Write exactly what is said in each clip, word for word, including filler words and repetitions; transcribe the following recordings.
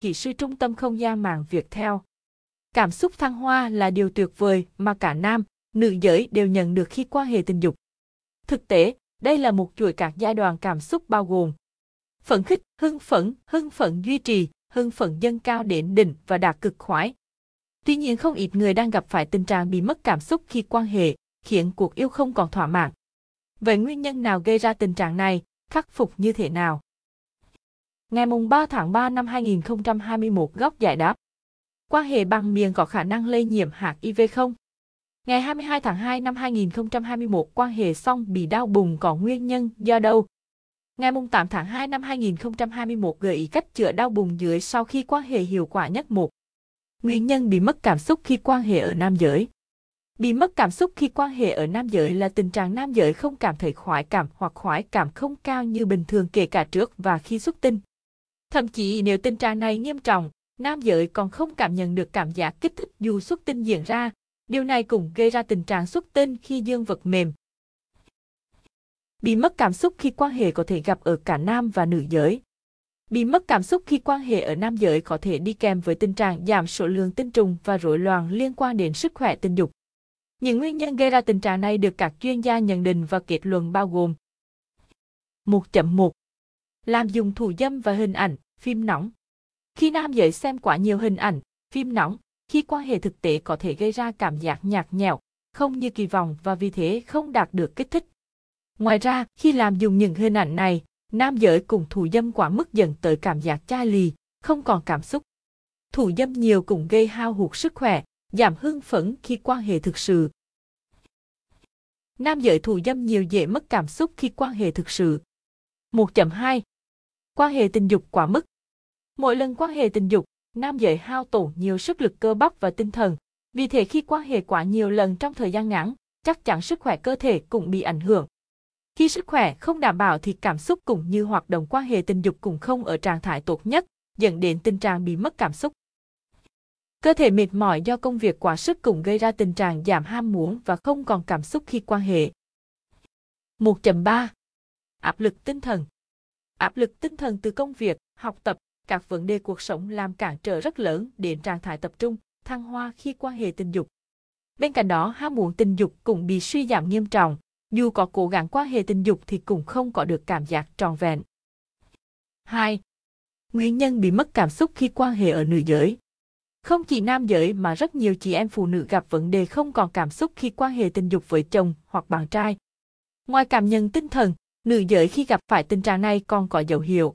kỹ sư trung tâm không gian mạng Việt theo. Cảm xúc thăng hoa là điều tuyệt vời mà cả nam, nữ giới đều nhận được khi quan hệ tình dục. Thực tế, đây là một chuỗi các giai đoạn cảm xúc bao gồm phấn khích, hưng phấn, hưng phấn duy trì, hưng phấn dâng cao đến đỉnh và đạt cực khoái. Tuy nhiên, không ít người đang gặp phải tình trạng bị mất cảm xúc khi quan hệ, khiến cuộc yêu không còn thỏa mãn. Vậy nguyên nhân nào gây ra tình trạng này, khắc phục như thế nào? Ngày ba tháng ba năm hai nghìn không trăm hai mươi mốt, góc giải đáp. Quan hệ bằng miệng có khả năng lây nhiễm H I V không? Ngày hai mươi hai tháng hai năm hai nghìn không trăm hai mươi mốt, quan hệ xong bị đau bụng có nguyên nhân do đâu? Ngày tám tháng hai năm hai nghìn không trăm hai mươi mốt, gợi ý cách chữa đau bụng dưới sau khi quan hệ hiệu quả nhất. Một. Nguyên nhân bị mất cảm xúc khi quan hệ ở nam giới. Bị mất cảm xúc khi quan hệ ở nam giới là tình trạng nam giới không cảm thấy khoái cảm hoặc khoái cảm không cao như bình thường kể cả trước và khi xuất tinh. Thậm chí nếu tình trạng này nghiêm trọng, nam giới còn không cảm nhận được cảm giác kích thích dù xuất tinh diễn ra. Điều này cũng gây ra tình trạng xuất tinh khi dương vật mềm. Bị mất cảm xúc khi quan hệ có thể gặp ở cả nam và nữ giới. Bị mất cảm xúc khi quan hệ ở nam giới có thể đi kèm với tình trạng giảm số lượng tinh trùng và rối loạn liên quan đến sức khỏe tình dục. Những nguyên nhân gây ra tình trạng này được các chuyên gia nhận định và kết luận bao gồm một chấm một. Lạm dụng thủ dâm và hình ảnh, phim nóng. Khi nam giới xem quá nhiều hình ảnh, phim nóng, khi quan hệ thực tế có thể gây ra cảm giác nhạt nhẽo, không như kỳ vọng và vì thế không đạt được kích thích. Ngoài ra, khi lạm dụng những hình ảnh này, nam giới cùng thủ dâm quá mức dẫn tới cảm giác chai lì, không còn cảm xúc. Thủ dâm nhiều cũng gây hao hụt sức khỏe, giảm hưng phấn khi quan hệ thực sự. Nam giới thủ dâm nhiều dễ mất cảm xúc khi quan hệ thực sự. một chấm hai. Quan hệ tình dục quá mức. Mỗi lần quan hệ tình dục, nam giới hao tổn nhiều sức lực cơ bắp và tinh thần. Vì thế khi quan hệ quá nhiều lần trong thời gian ngắn, chắc chắn sức khỏe cơ thể cũng bị ảnh hưởng. Khi sức khỏe không đảm bảo thì cảm xúc cũng như hoạt động quan hệ tình dục cũng không ở trạng thái tốt nhất, dẫn đến tình trạng bị mất cảm xúc. Cơ thể mệt mỏi do công việc quá sức cũng gây ra tình trạng giảm ham muốn và không còn cảm xúc khi quan hệ. một chấm ba. Áp lực tinh thần. Áp lực tinh thần từ công việc, học tập, các vấn đề cuộc sống làm cản trở rất lớn đến trạng thái tập trung, thăng hoa khi quan hệ tình dục. Bên cạnh đó, ham muốn tình dục cũng bị suy giảm nghiêm trọng, dù có cố gắng quan hệ tình dục thì cũng không có được cảm giác trọn vẹn. hai. Nguyên nhân bị mất cảm xúc khi quan hệ ở nữ giới. Không chỉ nam giới mà rất nhiều chị em phụ nữ gặp vấn đề không còn cảm xúc khi quan hệ tình dục với chồng hoặc bạn trai. Ngoài cảm nhận tinh thần, nữ giới khi gặp phải tình trạng này còn có dấu hiệu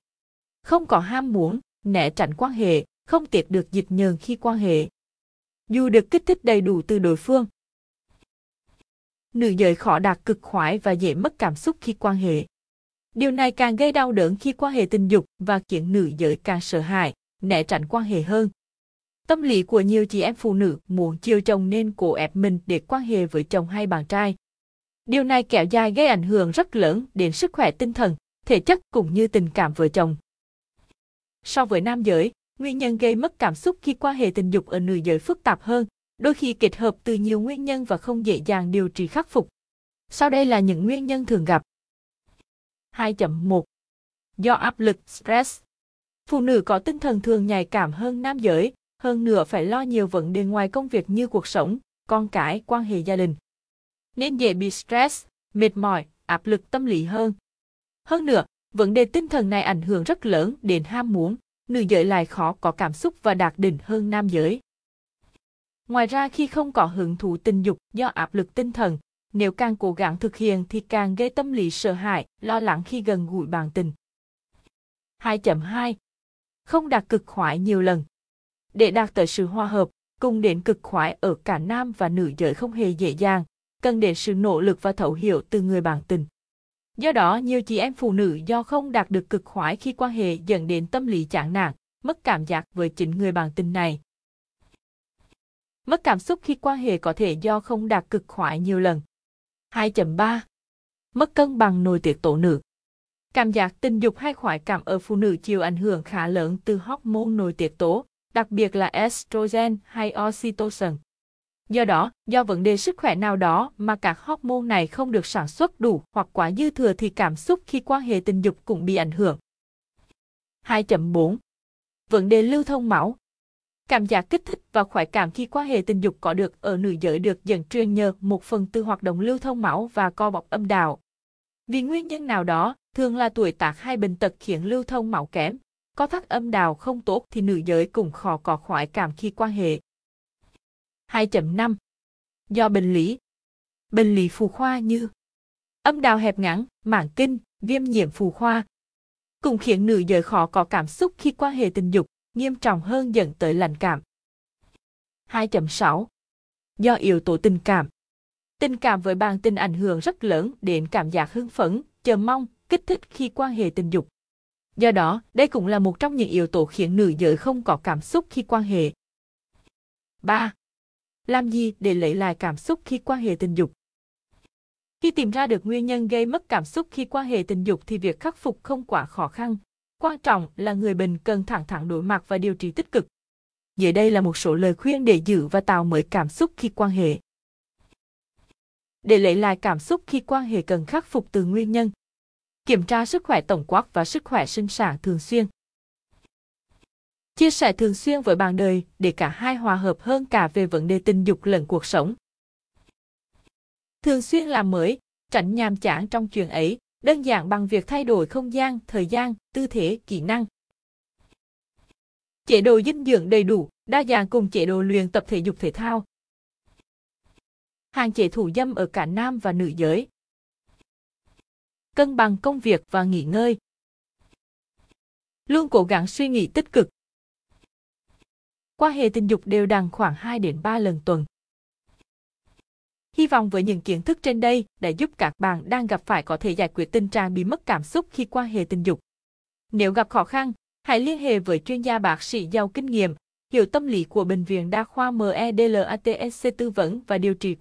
không có ham muốn, né tránh quan hệ, không tiết được dịch nhờn khi quan hệ, dù được kích thích đầy đủ từ đối phương. Nữ giới khó đạt cực khoái và dễ mất cảm xúc khi quan hệ. Điều này càng gây đau đớn khi quan hệ tình dục và khiến nữ giới càng sợ hãi, né tránh quan hệ hơn. Tâm lý của nhiều chị em phụ nữ muốn chiều chồng nên cố ép mình để quan hệ với chồng hay bạn trai. Điều này kéo dài gây ảnh hưởng rất lớn đến sức khỏe tinh thần, thể chất cũng như tình cảm vợ chồng. So với nam giới, nguyên nhân gây mất cảm xúc khi quan hệ tình dục ở nữ giới phức tạp hơn, đôi khi kết hợp từ nhiều nguyên nhân và không dễ dàng điều trị khắc phục. Sau đây là những nguyên nhân thường gặp. hai chấm một. Do áp lực stress. Phụ nữ có tinh thần thường nhạy cảm hơn nam giới, hơn nữa phải lo nhiều vấn đề ngoài công việc như cuộc sống, con cái, quan hệ gia đình, nên dễ bị stress, mệt mỏi, áp lực tâm lý hơn. Hơn nữa, vấn đề tinh thần này ảnh hưởng rất lớn đến ham muốn, nữ giới lại khó có cảm xúc và đạt đỉnh hơn nam giới. Ngoài ra, khi không có hứng thú tình dục do áp lực tinh thần, nếu càng cố gắng thực hiện thì càng gây tâm lý sợ hãi, lo lắng khi gần gũi bạn tình. hai chấm hai. Không đạt cực khoái nhiều lần. Để đạt tới sự hòa hợp, cùng đến cực khoái ở cả nam và nữ giới không hề dễ dàng, cần đến sự nỗ lực và thấu hiểu từ người bạn tình. Do đó, nhiều chị em phụ nữ do không đạt được cực khoái khi quan hệ dẫn đến tâm lý chán nản, mất cảm giác với chính người bạn tình này. Mất cảm xúc khi quan hệ có thể do không đạt cực khoái nhiều lần. hai chấm ba. Mất cân bằng nội tiết tố nữ. Cảm giác tình dục hay khoái cảm ở phụ nữ chịu ảnh hưởng khá lớn từ hormone nội tiết tố, đặc biệt là estrogen hay oxytocin. Do đó, do vấn đề sức khỏe nào đó mà các hormone này không được sản xuất đủ hoặc quá dư thừa thì cảm xúc khi quan hệ tình dục cũng bị ảnh hưởng. hai chấm bốn. Vấn đề lưu thông máu. Cảm giác kích thích và khoái cảm khi quan hệ tình dục có được ở nữ giới được dẫn truyền nhờ một phần từ hoạt động lưu thông máu và co bọc âm đạo. Vì nguyên nhân nào đó, thường là tuổi tác hay bệnh tật khiến lưu thông máu kém, có thắt âm đạo không tốt thì nữ giới cũng khó có khoái cảm khi quan hệ. hai chấm năm Do bệnh lý. Bệnh lý phụ khoa như âm đạo hẹp ngắn, mảng kinh, viêm nhiễm phụ khoa cũng khiến nữ giới khó có cảm xúc khi quan hệ tình dục, nghiêm trọng hơn dẫn tới lạnh cảm. hai chấm sáu Do yếu tố tình cảm. Tình cảm với bạn tình ảnh hưởng rất lớn đến cảm giác hưng phấn, chờ mong, kích thích khi quan hệ tình dục. Do đó, đây cũng là một trong những yếu tố khiến nữ giới không có cảm xúc khi quan hệ. ba Làm gì để lấy lại cảm xúc khi quan hệ tình dục? Khi tìm ra được nguyên nhân gây mất cảm xúc khi quan hệ tình dục thì việc khắc phục không quá khó khăn. Quan trọng là người bệnh cần thẳng thắn đối mặt và điều trị tích cực. Dưới đây là một số lời khuyên để giữ và tạo mới cảm xúc khi quan hệ. Để lấy lại cảm xúc khi quan hệ cần khắc phục từ nguyên nhân. Kiểm tra sức khỏe tổng quát và sức khỏe sinh sản thường xuyên. Chia sẻ thường xuyên với bạn đời để cả hai hòa hợp hơn cả về vấn đề tình dục lẫn cuộc sống. Thường xuyên làm mới, tránh nhàm chán trong chuyện ấy, đơn giản bằng việc thay đổi không gian, thời gian, tư thế, kỹ năng. Chế độ dinh dưỡng đầy đủ, đa dạng cùng chế độ luyện tập thể dục thể thao. Hạn chế thủ dâm ở cả nam và nữ giới. Cân bằng công việc và nghỉ ngơi. Luôn cố gắng suy nghĩ tích cực. Quan hệ tình dục đều đặn khoảng hai đến ba lần tuần. Hy vọng với những kiến thức trên đây đã giúp các bạn đang gặp phải có thể giải quyết tình trạng bị mất cảm xúc khi quan hệ tình dục. Nếu gặp khó khăn, hãy liên hệ với chuyên gia bác sĩ giàu kinh nghiệm, hiểu tâm lý của Bệnh viện Đa khoa Medlactc tư vấn và điều trị qua